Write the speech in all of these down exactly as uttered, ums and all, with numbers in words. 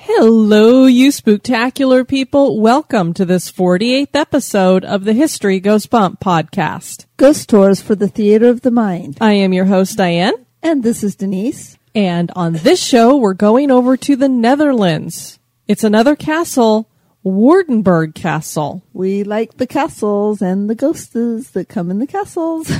Hello, you spooktacular people. Welcome to this forty-eighth episode of the History Goes Bump podcast. Ghost tours for the theater of the mind. I am your host, Diane. And this is Denise. And on this show, we're going over to the Netherlands. It's another castle, Wardenburg Castle. We like the castles and the ghostes that come in the castles.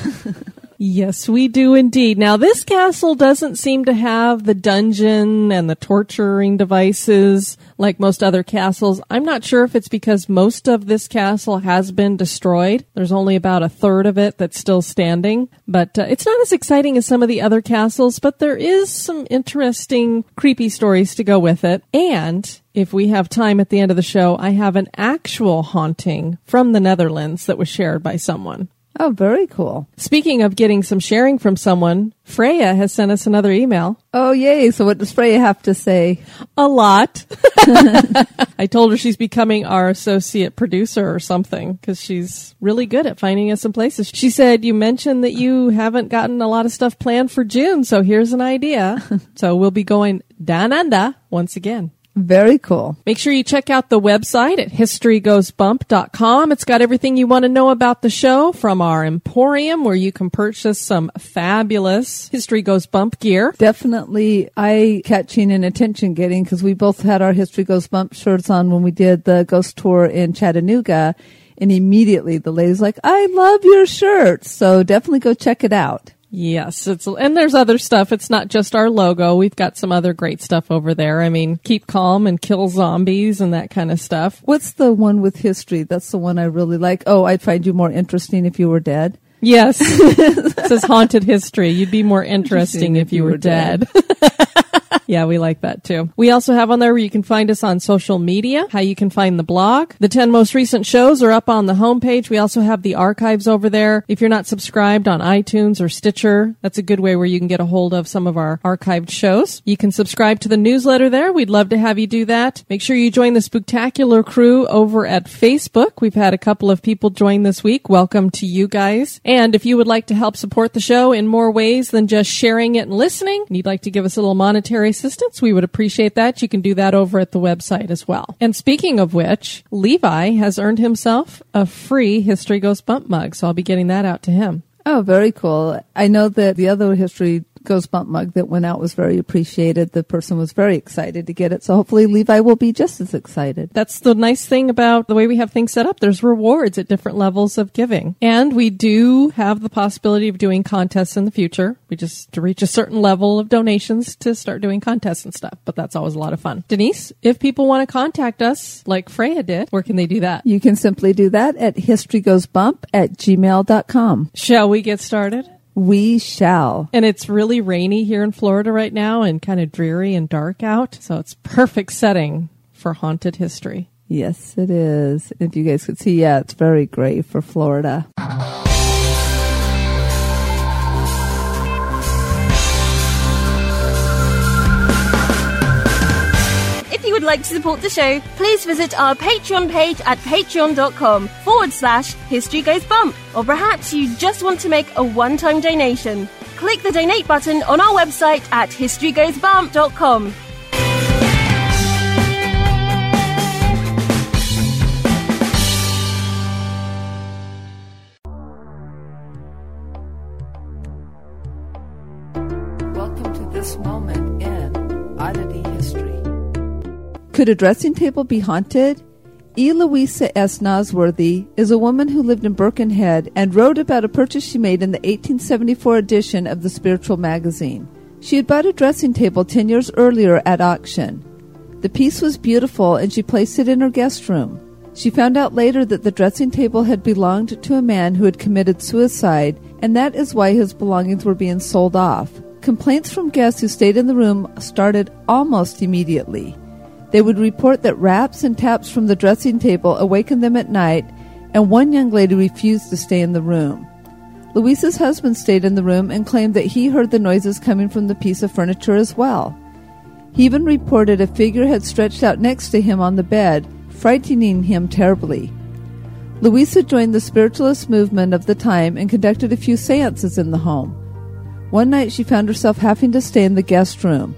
Yes, we do indeed. Now, this castle doesn't seem to have the dungeon and the torturing devices like most other castles. I'm not sure if it's because most of this castle has been destroyed. There's only about a third of it that's still standing. But uh, it's not as exciting as some of the other castles, but there is some interesting, creepy stories to go with it. And if we have time at the end of the show, I have an actual haunting from the Netherlands that was shared by someone. Oh, very cool. Speaking of getting some sharing from someone, Freya has sent us another email. Oh, yay. So what does Freya have to say? A lot. I told her she's becoming our associate producer or something because she's really good at finding us some places. She said, you mentioned that you haven't gotten a lot of stuff planned for June, so here's an idea. So we'll be going Dananda once again. Very cool. Make sure you check out the website at history goes bump dot com. It's got everything you want to know about the show, from our emporium where you can purchase some fabulous History Goes Bump gear. Definitely eye-catching and attention-getting, because we both had our History Goes Bump shirts on when we did the ghost tour in Chattanooga. And immediately the lady's like, I love your shirts. So definitely go check it out. Yes, it's and there's other stuff. It's not just our logo. We've got some other great stuff over there. I mean, keep calm and kill zombies and that kind of stuff. What's the one with history? That's the one I really like. Oh, I'd find you more interesting if you were dead. Yes. It says haunted history. You'd be more interesting if you were dead. Yeah, we like that too. We also have on there where you can find us on social media, how you can find the blog. The ten most recent shows are up on the homepage. We also have the archives over there. If you're not subscribed on iTunes or Stitcher, that's a good way where you can get a hold of some of our archived shows. You can subscribe to the newsletter there. We'd love to have you do that. Make sure you join the spooktacular crew over at Facebook. We've had a couple of people join this week. Welcome to you guys. And if you would like to help support the show in more ways than just sharing it and listening, and you'd like to give us a little monetary assistance, we would appreciate that. You can do that over at the website as well. And speaking of which, Levi has earned himself a free History Goes Bump mug, so I'll be getting that out to him. Oh, very cool. I know that the other History Goes Bump mug that went out was very appreciated. The person was very excited to get it, so hopefully Levi will be just as excited. That's the nice thing about the way we have things set up. There's rewards at different levels of giving, and we do have the possibility of doing contests in the future. We just to reach a certain level of donations to start doing contests and stuff, but that's always a lot of fun. Denise, if people want to contact us like Freya did, where can they do that? You can simply do that at history goes bump at gmail dot com. Shall we get started? We shall. And it's really rainy here in Florida right now and kind of dreary and dark out. So it's perfect setting for haunted history. Yes, it is. If you guys could see, yeah, it's very gray for Florida. If you would like to support the show, please visit our Patreon page at patreon.com forward slash history goes bump. Or perhaps you just want to make a one-time donation. Click the donate button on our website at history goes bump dot com. Could a dressing table be haunted? E. Louisa S. Nosworthy is a woman who lived in Birkenhead and wrote about a purchase she made in the eighteen seventy-four edition of the Spiritual Magazine. She had bought a dressing table ten years earlier at auction. The piece was beautiful, and she placed it in her guest room. She found out later that the dressing table had belonged to a man who had committed suicide, and that is why his belongings were being sold off. Complaints from guests who stayed in the room started almost immediately. They would report that raps and taps from the dressing table awakened them at night, and one young lady refused to stay in the room. Louisa's husband stayed in the room and claimed that he heard the noises coming from the piece of furniture as well. He even reported a figure had stretched out next to him on the bed, frightening him terribly. Louisa joined the spiritualist movement of the time and conducted a few seances in the home. One night she found herself having to stay in the guest room.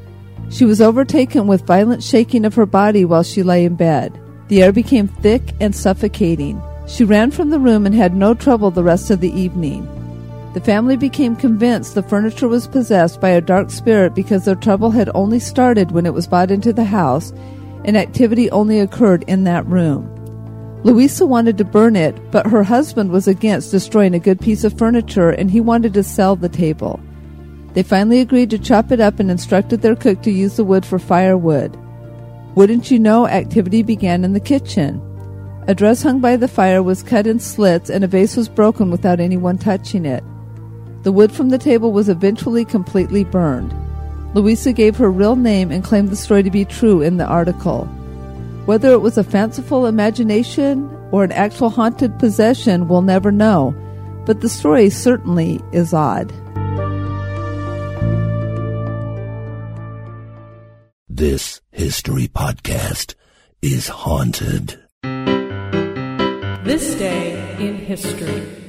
She was overtaken with violent shaking of her body while she lay in bed. The air became thick and suffocating. She ran from the room and had no trouble the rest of the evening. The family became convinced the furniture was possessed by a dark spirit because their trouble had only started when it was bought into the house, and activity only occurred in that room. Louisa wanted to burn it, but her husband was against destroying a good piece of furniture, and he wanted to sell the table. They finally agreed to chop it up and instructed their cook to use the wood for firewood. Wouldn't you know, activity began in the kitchen. A dress hung by the fire was cut in slits, and a vase was broken without anyone touching it. The wood from the table was eventually completely burned. Louisa gave her real name and claimed the story to be true in the article. Whether it was a fanciful imagination or an actual haunted possession, we'll never know, but the story certainly is odd. This history podcast is haunted. This day in history.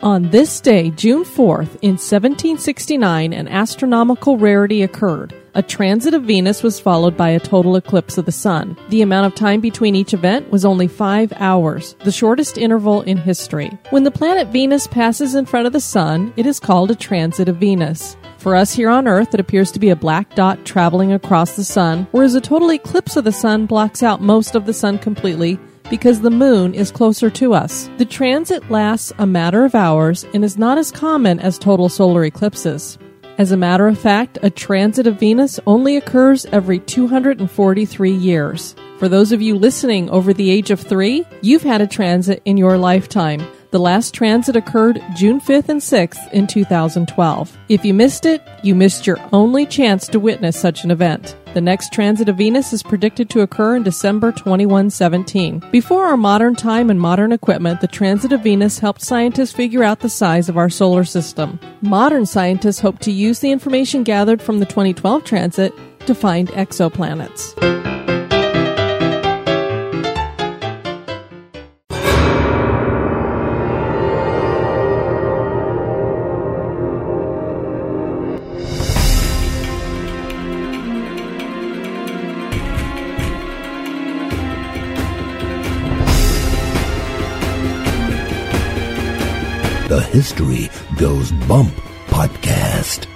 On this day, June fourth, in seventeen sixty-nine, an astronomical rarity occurred. A transit of Venus was followed by a total eclipse of the sun. The amount of time between each event was only five hours, the shortest interval in history. When the planet Venus passes in front of the sun, it is called a transit of Venus. For us here on Earth, it appears to be a black dot traveling across the sun, whereas a total eclipse of the sun blocks out most of the sun completely, because the moon is closer to us. The transit lasts a matter of hours and is not as common as total solar eclipses. As a matter of fact, a transit of Venus only occurs every two hundred forty-three years. For those of you listening over the age of three, you've had a transit in your lifetime. The last transit occurred June fifth and sixth in two thousand twelve. If you missed it, you missed your only chance to witness such an event. The next transit of Venus is predicted to occur in December twenty-first, seventeen. Before our modern time and modern equipment, the transit of Venus helped scientists figure out the size of our solar system. Modern scientists hope to use the information gathered from the twenty twelve transit to find exoplanets. The History Goes Bump podcast.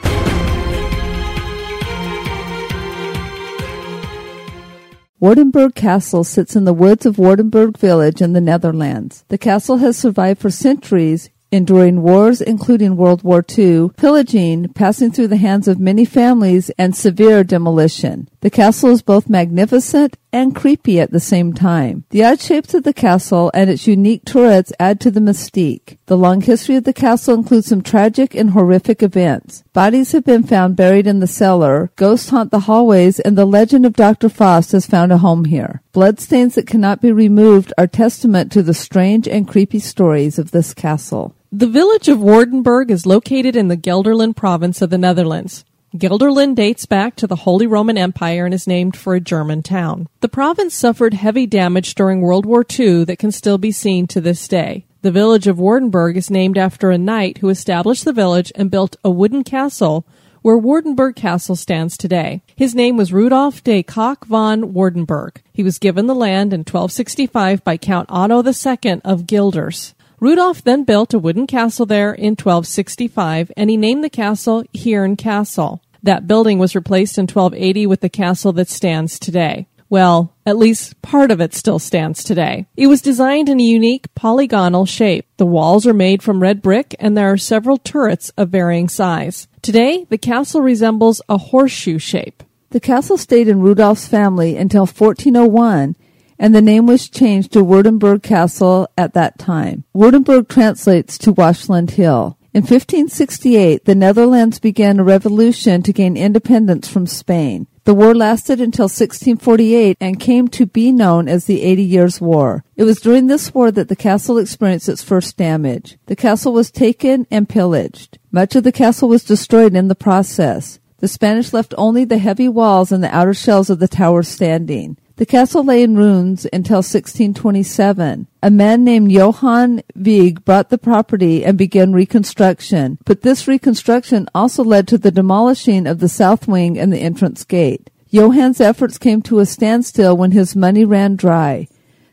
Woudenberg Castle sits in the woods of Wardenburg village in the Netherlands. The castle has survived for centuries, enduring wars including World War Two, pillaging, passing through the hands of many families, and severe demolition. The castle is both magnificent and creepy at the same time. The odd shapes of the castle and its unique turrets add to the mystique. The long history of the castle includes some tragic and horrific events. Bodies have been found buried in the cellar, ghosts haunt the hallways, and the legend of Doctor Frost has found a home here. Bloodstains that cannot be removed are testament to the strange and creepy stories of this castle. The village of Wardenburg is located in the Gelderland province of the Netherlands. Gelderland dates back to the Holy Roman Empire and is named for a German town. The province suffered heavy damage during World War Two that can still be seen to this day. The village of Wardenburg is named after a knight who established the village and built a wooden castle where Woudenberg Castle stands today. His name was Rudolf de Koch von Wardenburg. He was given the land in twelve sixty-five by Count Otto the Second of Guelders. Rudolf then built a wooden castle there in twelve sixty-five, and he named the castle Hearn Castle. That building was replaced in twelve eighty with the castle that stands today. Well, at least part of it still stands today. It was designed in a unique polygonal shape. The walls are made from red brick, and there are several turrets of varying size. Today, the castle resembles a horseshoe shape. The castle stayed in Rudolf's family until fourteen oh one, and the name was changed to Woudenberg Castle at that time. Woudenberg translates to Washland Hill. In fifteen sixty-eight, the Netherlands began a revolution to gain independence from Spain. The war lasted until sixteen forty-eight and came to be known as the Eighty Years' War. It was during this war that the castle experienced its first damage. The castle was taken and pillaged. Much of the castle was destroyed in the process. The Spanish left only the heavy walls and the outer shells of the tower standing. The castle lay in ruins until sixteen twenty-seven. A man named Johann Wieg bought the property and began reconstruction, but this reconstruction also led to the demolishing of the south wing and the entrance gate. Johann's efforts came to a standstill when his money ran dry.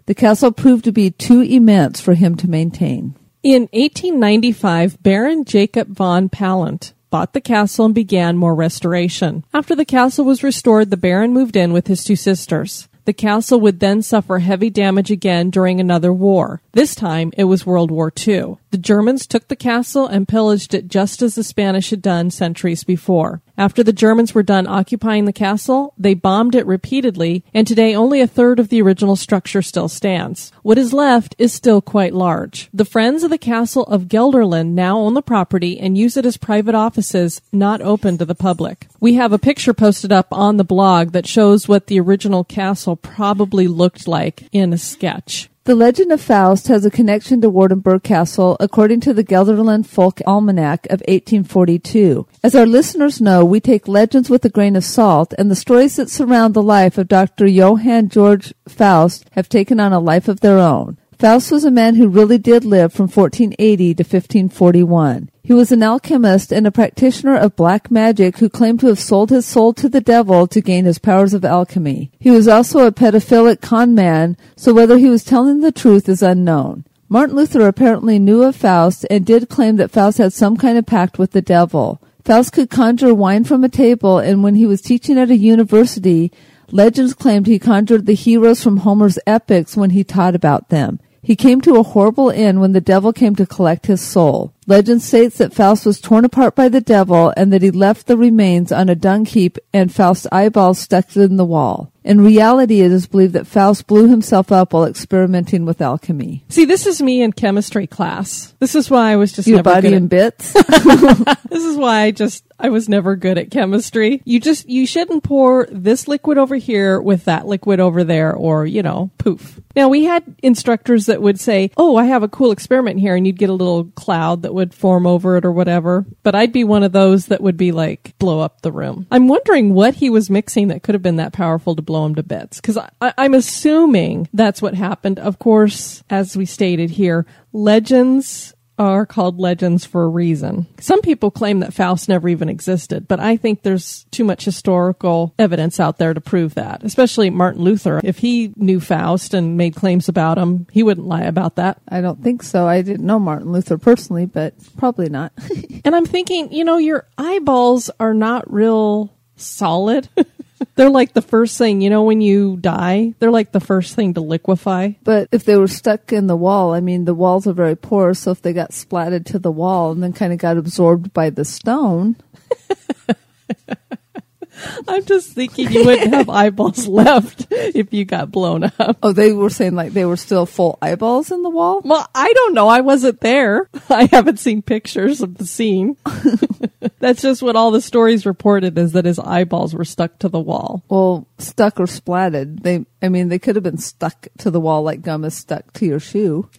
The castle proved to be too immense for him to maintain. In eighteen ninety-five, Baron Jacob von Pallant bought the castle and began more restoration. After the castle was restored, the Baron moved in with his two sisters. The castle would then suffer heavy damage again during another war. This time, it was World War Two. The Germans took the castle and pillaged it just as the Spanish had done centuries before. After the Germans were done occupying the castle, they bombed it repeatedly, and today only a third of the original structure still stands. What is left is still quite large. The Friends of the Castle of Gelderland now own the property and use it as private offices not open to the public. We have a picture posted up on the blog that shows what the original castle probably looked like in a sketch. The legend of Faust has a connection to Wardenburg Castle, according to the Gelderland Folk Almanac of eighteen forty-two. As our listeners know, we take legends with a grain of salt, and the stories that surround the life of Doctor Johann Georg Faust have taken on a life of their own. Faust was a man who really did live from fourteen eighty to fifteen forty-one. He was an alchemist and a practitioner of black magic who claimed to have sold his soul to the devil to gain his powers of alchemy. He was also a pedophilic con man, so whether he was telling the truth is unknown. Martin Luther apparently knew of Faust and did claim that Faust had some kind of pact with the devil. Faust could conjure wine from a table, and when he was teaching at a university, legends claimed he conjured the heroes from Homer's epics when he taught about them. He came to a horrible end when the devil came to collect his soul. Legend states that Faust was torn apart by the devil and that he left the remains on a dung heap and Faust's eyeballs stuck in the wall. In reality, it is believed that Faust blew himself up while experimenting with alchemy. See, this is me in chemistry class. This is why I was just Your never body good in bits. This is why I just I was never good at chemistry. You just you shouldn't pour this liquid over here with that liquid over there, or, you know, poof. Now, we had instructors that would say, "Oh, I have a cool experiment here," and you'd get a little cloud that would form over it or whatever. But I'd be one of those that would be like, blow up the room. I'm wondering what he was mixing that could have been that powerful to blow him to bits, because I, I, I'm assuming that's what happened. Of course, as we stated here, legends are called legends for a reason. Some people claim that Faust never even existed, but I think there's too much historical evidence out there to prove that, especially Martin Luther. If he knew Faust and made claims about him, he wouldn't lie about that. I don't think so. I didn't know Martin Luther personally, but probably not. And I'm thinking, you know, your eyeballs are not real solid. They're like the first thing, you know, when you die, they're like the first thing to liquefy. But if they were stuck in the wall, I mean, the walls are very porous, so if they got splatted to the wall and then kind of got absorbed by the stone. I'm just thinking you wouldn't have eyeballs left if you got blown up. Oh, they were saying like they were still full eyeballs in the wall? Well, I don't know. I wasn't there. I haven't seen pictures of the scene. That's just what all the stories reported, is that his eyeballs were stuck to the wall. Well, stuck or splatted. They, I mean, they could have been stuck to the wall like gum is stuck to your shoe.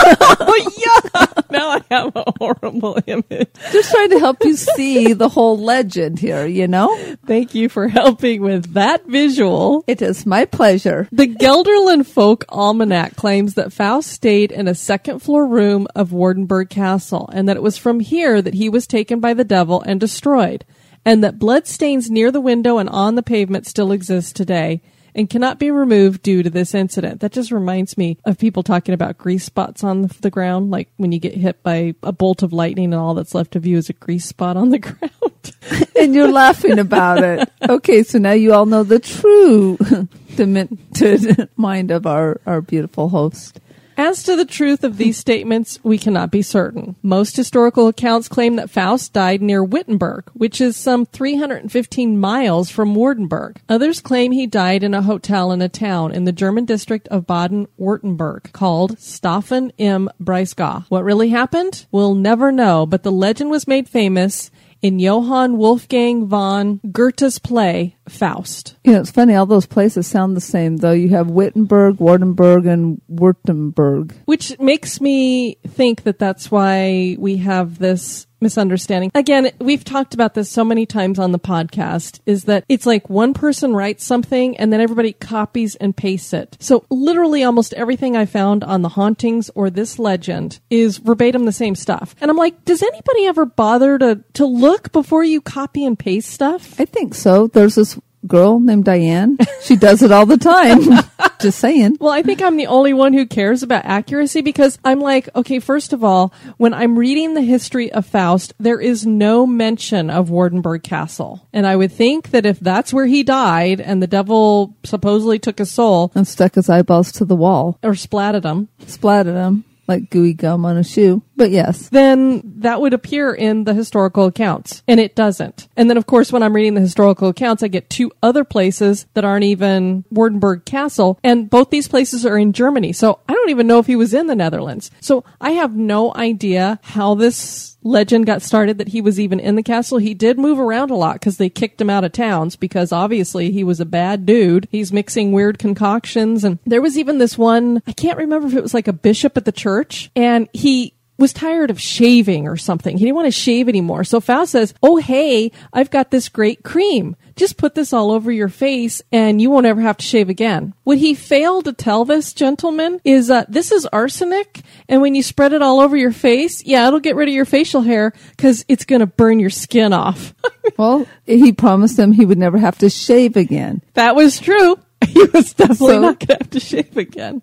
Oh, yeah. Now I have a horrible image. Just trying to help you see the whole legend here, you know? Thank you for helping with that visual. It is my pleasure. The Gelderland Folk Almanac claims that Faust stayed in a second floor room of Wardenburg Castle, and that it was from here that he was taken by the devil and destroyed, and that bloodstains near the window and on the pavement still exist today, and cannot be removed due to this incident. That just reminds me of people talking about grease spots on the ground, like when you get hit by a bolt of lightning and all that's left of you is a grease spot on the ground. And you're laughing about it. Okay, so now you all know the true demented mind of our, our beautiful host. As to the truth of these statements, we cannot be certain. Most historical accounts claim that Faust died near Wittenberg, which is some three hundred fifteen miles from Wardenburg. Others claim he died in a hotel in a town in the German district of Baden-Württemberg called Staffen im Breisgau. What really happened? We'll never know, but the legend was made famous in Johann Wolfgang von Goethe's play, Faust. You know, it's funny, all those places sound the same, though. You have Wittenberg, Wardenburg, and Wurtemberg. Which makes me think that that's why we have this misunderstanding. Again, we've talked about this so many times on the podcast, is that it's like one person writes something and then everybody copies and pastes it. So literally almost everything I found on the hauntings or this legend is verbatim the same stuff. And I'm like, does anybody ever bother to, to look before you copy and paste stuff? I think so. There's this girl named Diane. She does it all the time. Just saying. Well, I think I'm the only one who cares about accuracy, because I'm like, okay, first of all, when I'm reading the history of Faust, there is no mention of Woudenberg Castle. And I would think that if that's where he died and the devil supposedly took his soul and stuck his eyeballs to the wall or splatted him, splatted him like gooey gum on a shoe. But yes, then that would appear in the historical accounts, and it doesn't. And then, of course, when I'm reading the historical accounts, I get two other places that aren't even Woudenberg Castle, and both these places are in Germany. So I don't even know if he was in the Netherlands. So I have no idea how this legend got started that he was even in the castle. He did move around a lot because they kicked him out of towns because obviously he was a bad dude. He's mixing weird concoctions. And there was even this one, I can't remember if it was like a bishop at the church, and he was tired of shaving or something. He didn't want to shave anymore. So Faust says, oh, hey, I've got this great cream. Just put this all over your face and you won't ever have to shave again. What he failed to tell this gentleman is that uh, this is arsenic. And when you spread it all over your face, yeah, it'll get rid of your facial hair because it's going to burn your skin off. Well, he promised him he would never have to shave again. That was true. He was definitely so- not going to have to shave again.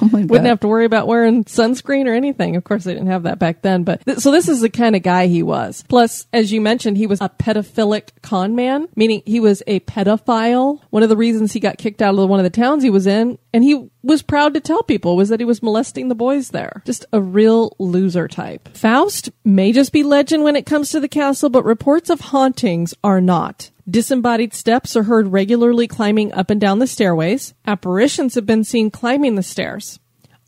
Oh my God. Wouldn't have to worry about wearing sunscreen or anything. Of course, they didn't have that back then. But th- So this is the kind of guy he was. Plus, as you mentioned, he was a pedophilic con man, meaning he was a pedophile. One of the reasons he got kicked out of one of the towns he was in, and he was proud to tell people, was that he was molesting the boys there. Just a real loser type. Faust may just be legend when it comes to the castle, but reports of hauntings are not. Disembodied steps are heard regularly climbing up and down the stairways. Apparitions have been seen climbing the stairs.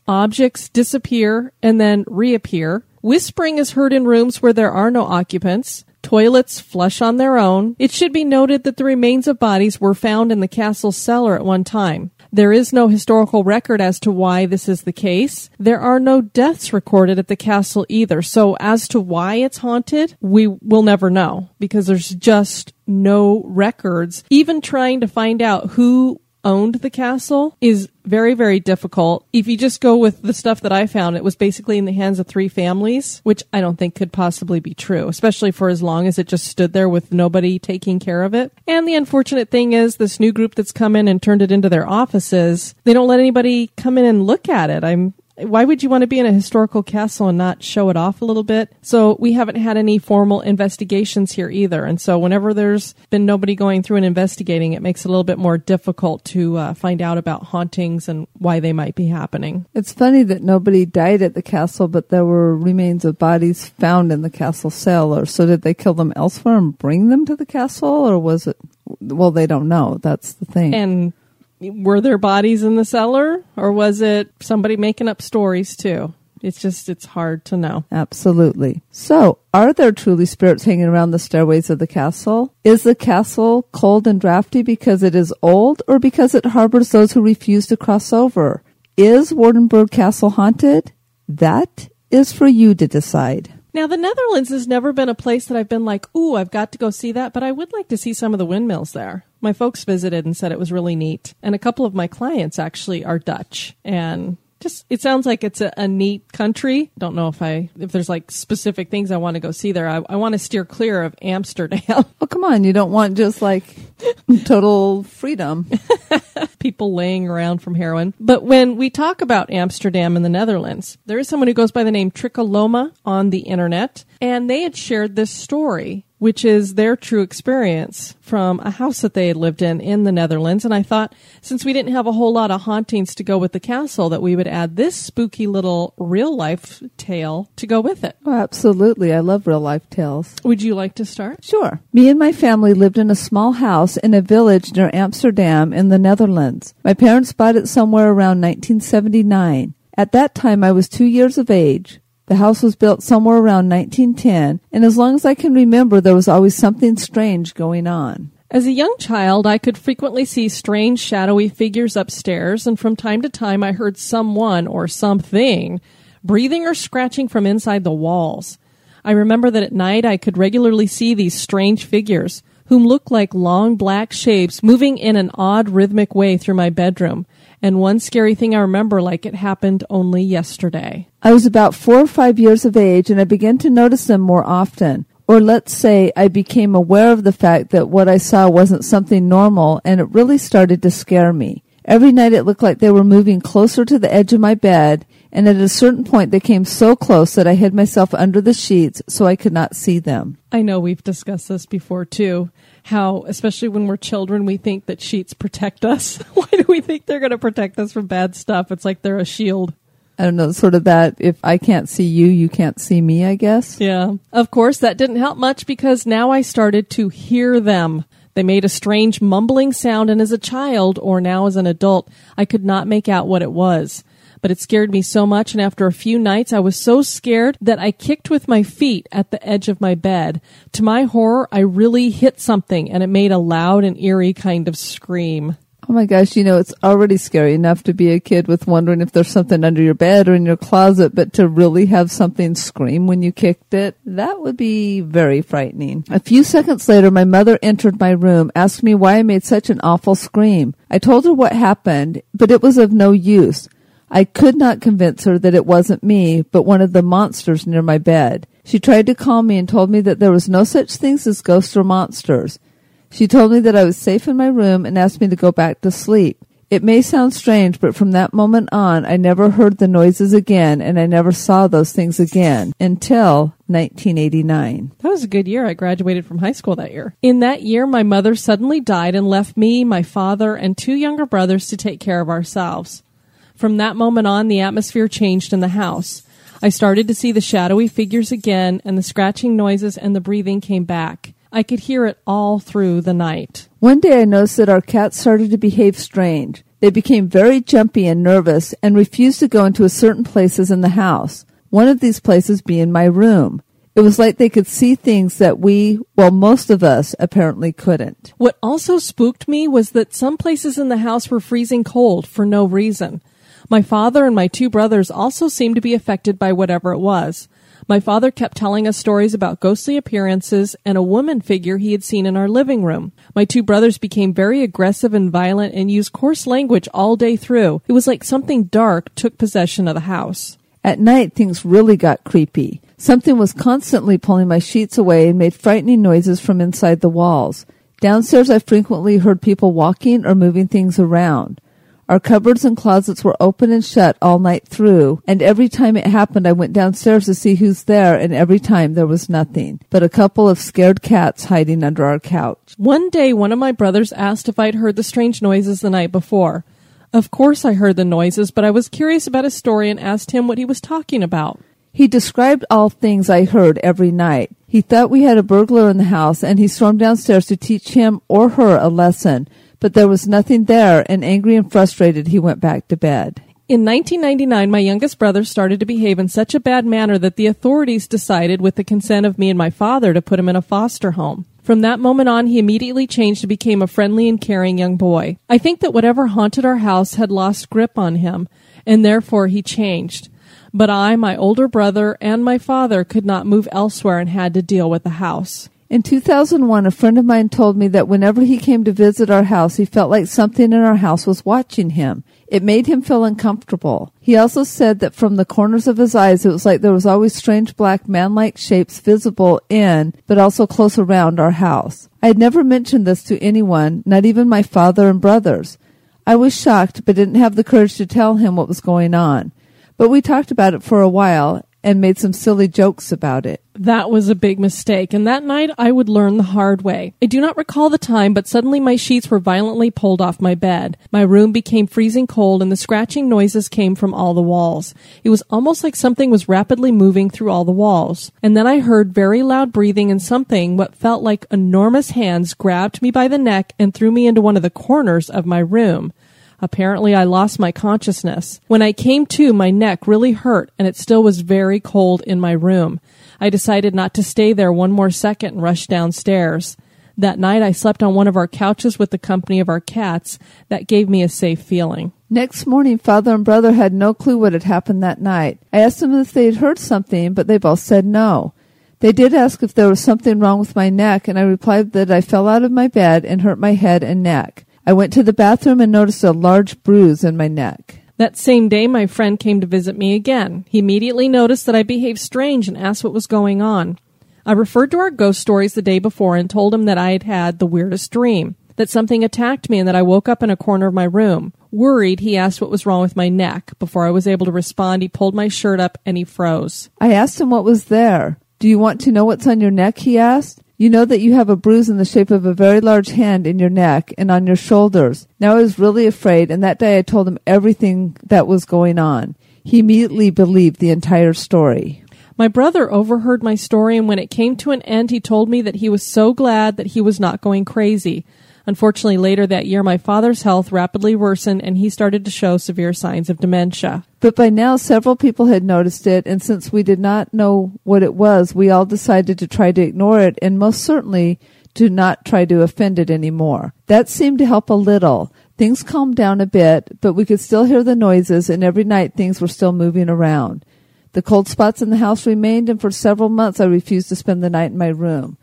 Objects disappear and then reappear. Whispering is heard in rooms where there are no occupants. Toilets flush on their own. It should be noted that the remains of bodies were found in the castle cellar at one time. There is no historical record as to why this is the case. There are no deaths recorded at the castle either. So as to why it's haunted, we will never know because there's just no records. Even trying to find out who owned the castle is very, very difficult. If you just go with the stuff that I found, it was basically in the hands of three families, which I don't think could possibly be true, especially for as long as it just stood there with nobody taking care of it. And the unfortunate thing is this new group that's come in and turned it into their offices, they don't let anybody come in and look at it. I'm Why would you want to be in a historical castle and not show it off a little bit? So we haven't had any formal investigations here either. And so whenever there's been nobody going through and investigating, it makes it a little bit more difficult to uh, find out about hauntings and why they might be happening. It's funny that nobody died at the castle, but there were remains of bodies found in the castle cellar. So did they kill them elsewhere and bring them to the castle? Or was it... Well, they don't know. That's the thing. And were there bodies in the cellar, or was it somebody making up stories too? It's just, it's hard to know. Absolutely. So, are there truly spirits hanging around the stairways of the castle? Is the castle cold and drafty because it is old, or because it harbors those who refuse to cross over? Is Woudenberg Castle haunted? That is for you to decide. Now, the Netherlands has never been a place that I've been like, ooh, I've got to go see that, but I would like to see some of the windmills there. My folks visited and said it was really neat. And a couple of my clients actually are Dutch. And just, it sounds like it's a, a neat country. Don't know if I if there's like specific things I want to go see there. I, I want to steer clear of Amsterdam. Oh, come on. You don't want just like total freedom. people laying around from heroin. But when we talk about Amsterdam in the Netherlands, there is someone who goes by the name Tricholoma on the internet, and they had shared this story, which is their true experience from a house that they had lived in in the Netherlands. And I thought, since we didn't have a whole lot of hauntings to go with the castle, that we would add this spooky little real-life tale to go with it. Oh, absolutely. I love real-life tales. Would you like to start? Sure. Me and my family lived in a small house in a village near Amsterdam in the Netherlands. My parents bought it somewhere around nineteen seventy-nine. At that time, I was two years of age. The house was built somewhere around nineteen ten, and as long as I can remember, there was always something strange going on. As a young child, I could frequently see strange, shadowy figures upstairs, and from time to time I heard someone or something breathing or scratching from inside the walls. I remember that at night I could regularly see these strange figures, whom looked like long black shapes moving in an odd rhythmic way through my bedroom. And one scary thing I remember like it happened only yesterday. I was about four or five years of age, and I began to notice them more often. Or let's say I became aware of the fact that what I saw wasn't something normal, and it really started to scare me. Every night it looked like they were moving closer to the edge of my bed, and at a certain point they came so close that I hid myself under the sheets so I could not see them. I know we've discussed this before, too. How, especially when we're children, we think that sheets protect us. Why do we think they're going to protect us from bad stuff? It's like they're a shield. I don't know, sort of that, if I can't see you, you can't see me, I guess. Yeah. Of course, that didn't help much because now I started to hear them. They made a strange mumbling sound, and as a child, or now as an adult, I could not make out what it was. But it scared me so much, and after a few nights, I was so scared that I kicked with my feet at the edge of my bed. To my horror, I really hit something, and it made a loud and eerie kind of scream. Oh my gosh, you know, it's already scary enough to be a kid with wondering if there's something under your bed or in your closet, but to really have something scream when you kicked it, that would be very frightening. A few seconds later, my mother entered my room, asked me why I made such an awful scream. I told her what happened, but it was of no use. I could not convince her that it wasn't me, but one of the monsters near my bed. She tried to calm me and told me that there was no such things as ghosts or monsters. She told me that I was safe in my room and asked me to go back to sleep. It may sound strange, but from that moment on, I never heard the noises again, and I never saw those things again until nineteen eighty-nine. That was a good year. I graduated from high school that year. In that year, my mother suddenly died and left me, my father, and two younger brothers to take care of ourselves. From that moment on, the atmosphere changed in the house. I started to see the shadowy figures again, and the scratching noises and the breathing came back. I could hear it all through the night. One day I noticed that our cats started to behave strange. They became very jumpy and nervous and refused to go into certain places in the house, one of these places being my room. It was like they could see things that we, well, most of us apparently couldn't. What also spooked me was that some places in the house were freezing cold for no reason. My father and my two brothers also seemed to be affected by whatever it was. My father kept telling us stories about ghostly appearances and a woman figure he had seen in our living room. My two brothers became very aggressive and violent and used coarse language all day through. It was like something dark took possession of the house. At night, things really got creepy. Something was constantly pulling my sheets away and made frightening noises from inside the walls. Downstairs, I frequently heard people walking or moving things around. Our cupboards and closets were open and shut all night through, and every time it happened I went downstairs to see who's there, and every time there was nothing, but a couple of scared cats hiding under our couch. One day one of my brothers asked if I'd heard the strange noises the night before. Of course I heard the noises, but I was curious about his story and asked him what he was talking about. He described all things I heard every night. He thought we had a burglar in the house, and he stormed downstairs to teach him or her a lesson. But there was nothing there, and angry and frustrated, he went back to bed. In nineteen ninety-nine, my youngest brother started to behave in such a bad manner that the authorities decided, with the consent of me and my father, to put him in a foster home. From that moment on, he immediately changed and became a friendly and caring young boy. I think that whatever haunted our house had lost grip on him, and therefore he changed. But I, my older brother, and my father could not move elsewhere and had to deal with the house. In two thousand one, a friend of mine told me that whenever he came to visit our house, he felt like something in our house was watching him. It made him feel uncomfortable. He also said that from the corners of his eyes, it was like there was always strange black man-like shapes visible in, but also close around our house. I had never mentioned this to anyone, not even my father and brothers. I was shocked, but didn't have the courage to tell him what was going on. But we talked about it for a while and made some silly jokes about it. That was a big mistake, and that night I would learn the hard way. I do not recall the time, but suddenly my sheets were violently pulled off my bed. My room became freezing cold, and the scratching noises came from all the walls. It was almost like something was rapidly moving through all the walls. And then I heard very loud breathing, and something, what felt like enormous hands, grabbed me by the neck and threw me into one of the corners of my room. Apparently, I lost my consciousness. When I came to, my neck really hurt, and it still was very cold in my room. I decided not to stay there one more second and rushed downstairs. That night, I slept on one of our couches with the company of our cats. That gave me a safe feeling. Next morning, father and brother had no clue what had happened that night. I asked them if they had heard something, but they both said no. They did ask if there was something wrong with my neck, and I replied that I fell out of my bed and hurt my head and neck. I went to the bathroom and noticed a large bruise in my neck. That same day, my friend came to visit me again. He immediately noticed that I behaved strange and asked what was going on. I referred to our ghost stories the day before and told him that I had had the weirdest dream, that something attacked me and that I woke up in a corner of my room. Worried, he asked what was wrong with my neck. Before I was able to respond, he pulled my shirt up and he froze. I asked him what was there. "Do you want to know what's on your neck?" he asked. "You know that you have a bruise in the shape of a very large hand in your neck and on your shoulders." Now I was really afraid, and that day I told him everything that was going on. He immediately believed the entire story. My brother overheard my story, and when it came to an end, he told me that he was so glad that he was not going crazy. Unfortunately, later that year, my father's health rapidly worsened, and he started to show severe signs of dementia. But by now, several people had noticed it, and since we did not know what it was, we all decided to try to ignore it, and most certainly to not try to offend it anymore. That seemed to help a little. Things calmed down a bit, but we could still hear the noises, and every night things were still moving around. The cold spots in the house remained, and for several months I refused to spend the night in my room.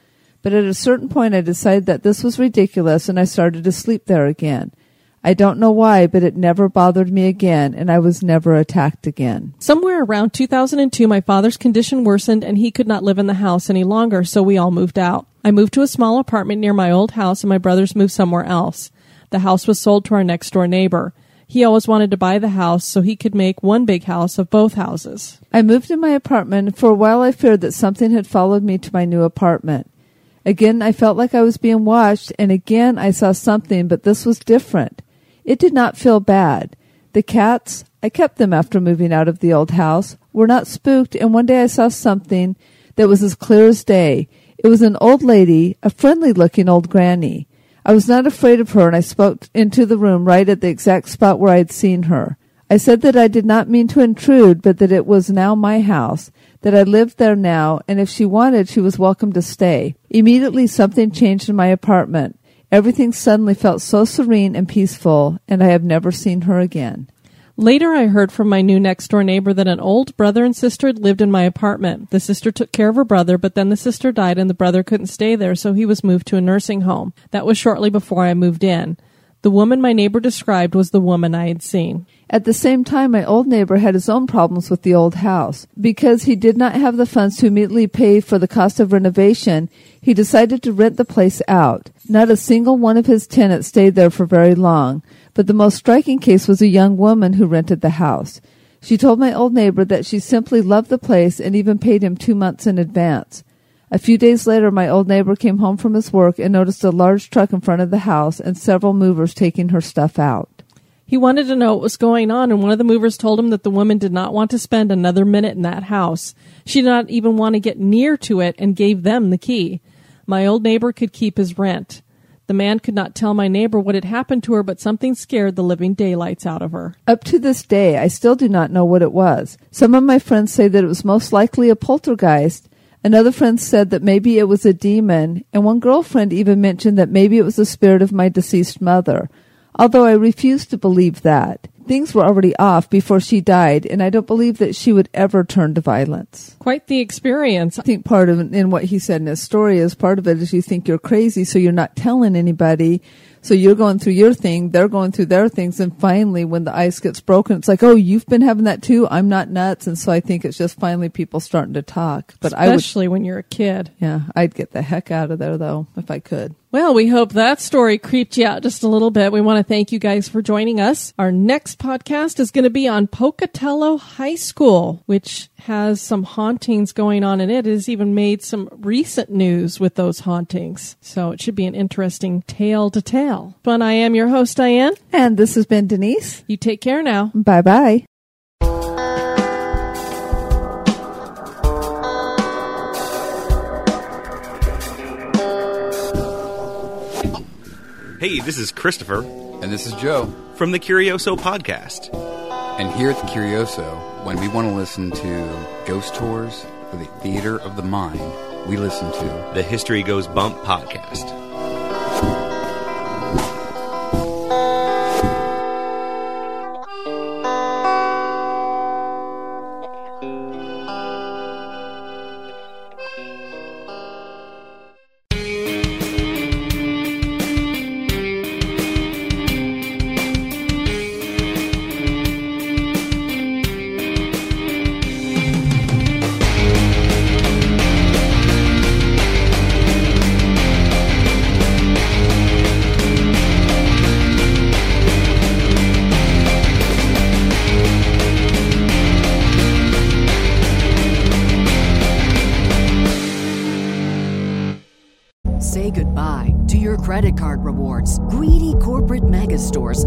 But at a certain point, I decided that this was ridiculous, and I started to sleep there again. I don't know why, but it never bothered me again, and I was never attacked again. Somewhere around two thousand two, my father's condition worsened, and he could not live in the house any longer, so we all moved out. I moved to a small apartment near my old house, and my brothers moved somewhere else. The house was sold to our next-door neighbor. He always wanted to buy the house so he could make one big house of both houses. I moved to my apartment, and for a while I feared that something had followed me to my new apartment. Again, I felt like I was being watched, and again I saw something, but this was different. It did not feel bad. The cats, I kept them after moving out of the old house, were not spooked, and one day I saw something that was as clear as day. It was an old lady, a friendly-looking old granny. I was not afraid of her, and I spoke into the room right at the exact spot where I had seen her. I said that I did not mean to intrude, but that it was now my house, that I lived there now, and if she wanted, she was welcome to stay. Immediately, something changed in my apartment. Everything suddenly felt so serene and peaceful, and I have never seen her again. Later, I heard from my new next-door neighbor that an old brother and sister had lived in my apartment. The sister took care of her brother, but then the sister died, and the brother couldn't stay there, so he was moved to a nursing home. That was shortly before I moved in. The woman my neighbor described was the woman I had seen. At the same time, my old neighbor had his own problems with the old house. Because he did not have the funds to immediately pay for the cost of renovation, he decided to rent the place out. Not a single one of his tenants stayed there for very long, but the most striking case was a young woman who rented the house. She told my old neighbor that she simply loved the place and even paid him two months in advance. A few days later, my old neighbor came home from his work and noticed a large truck in front of the house and several movers taking her stuff out. He wanted to know what was going on, and one of the movers told him that the woman did not want to spend another minute in that house. She did not even want to get near to it and gave them the key. My old neighbor could keep his rent. The man could not tell my neighbor what had happened to her, but something scared the living daylights out of her. Up to this day, I still do not know what it was. Some of my friends say that it was most likely a poltergeist. Another friend said that maybe it was a demon, and one girlfriend even mentioned that maybe it was the spirit of my deceased mother, although I refused to believe that. Things were already off before she died, and I don't believe that she would ever turn to violence. Quite the experience. I think part of in what he said in his story is part of it is you think you're crazy, so you're not telling anybody. So you're going through your thing, they're going through their things, and finally when the ice gets broken, it's like, oh, you've been having that too? I'm not nuts. And so I think it's just finally people starting to talk. But Especially I would, when you're a kid. Yeah, I'd get the heck out of there, though, if I could. Well, we hope that story creeped you out just a little bit. We want to thank you guys for joining us. Our next podcast is going to be on Pocatello High School, which has some hauntings going on in it. It has even made some recent news with those hauntings. So it should be an interesting tale to tell. But I am your host, Diane. And this has been Denise. You take care now. Bye-bye. Hey, this is Christopher. And this is Joe. From the Curioso Podcast. And here at the Curioso, when we want to listen to ghost tours for the theater of the mind, we listen to the History Goes Bump Podcast. Credit card rewards. Greedy corporate mega stores,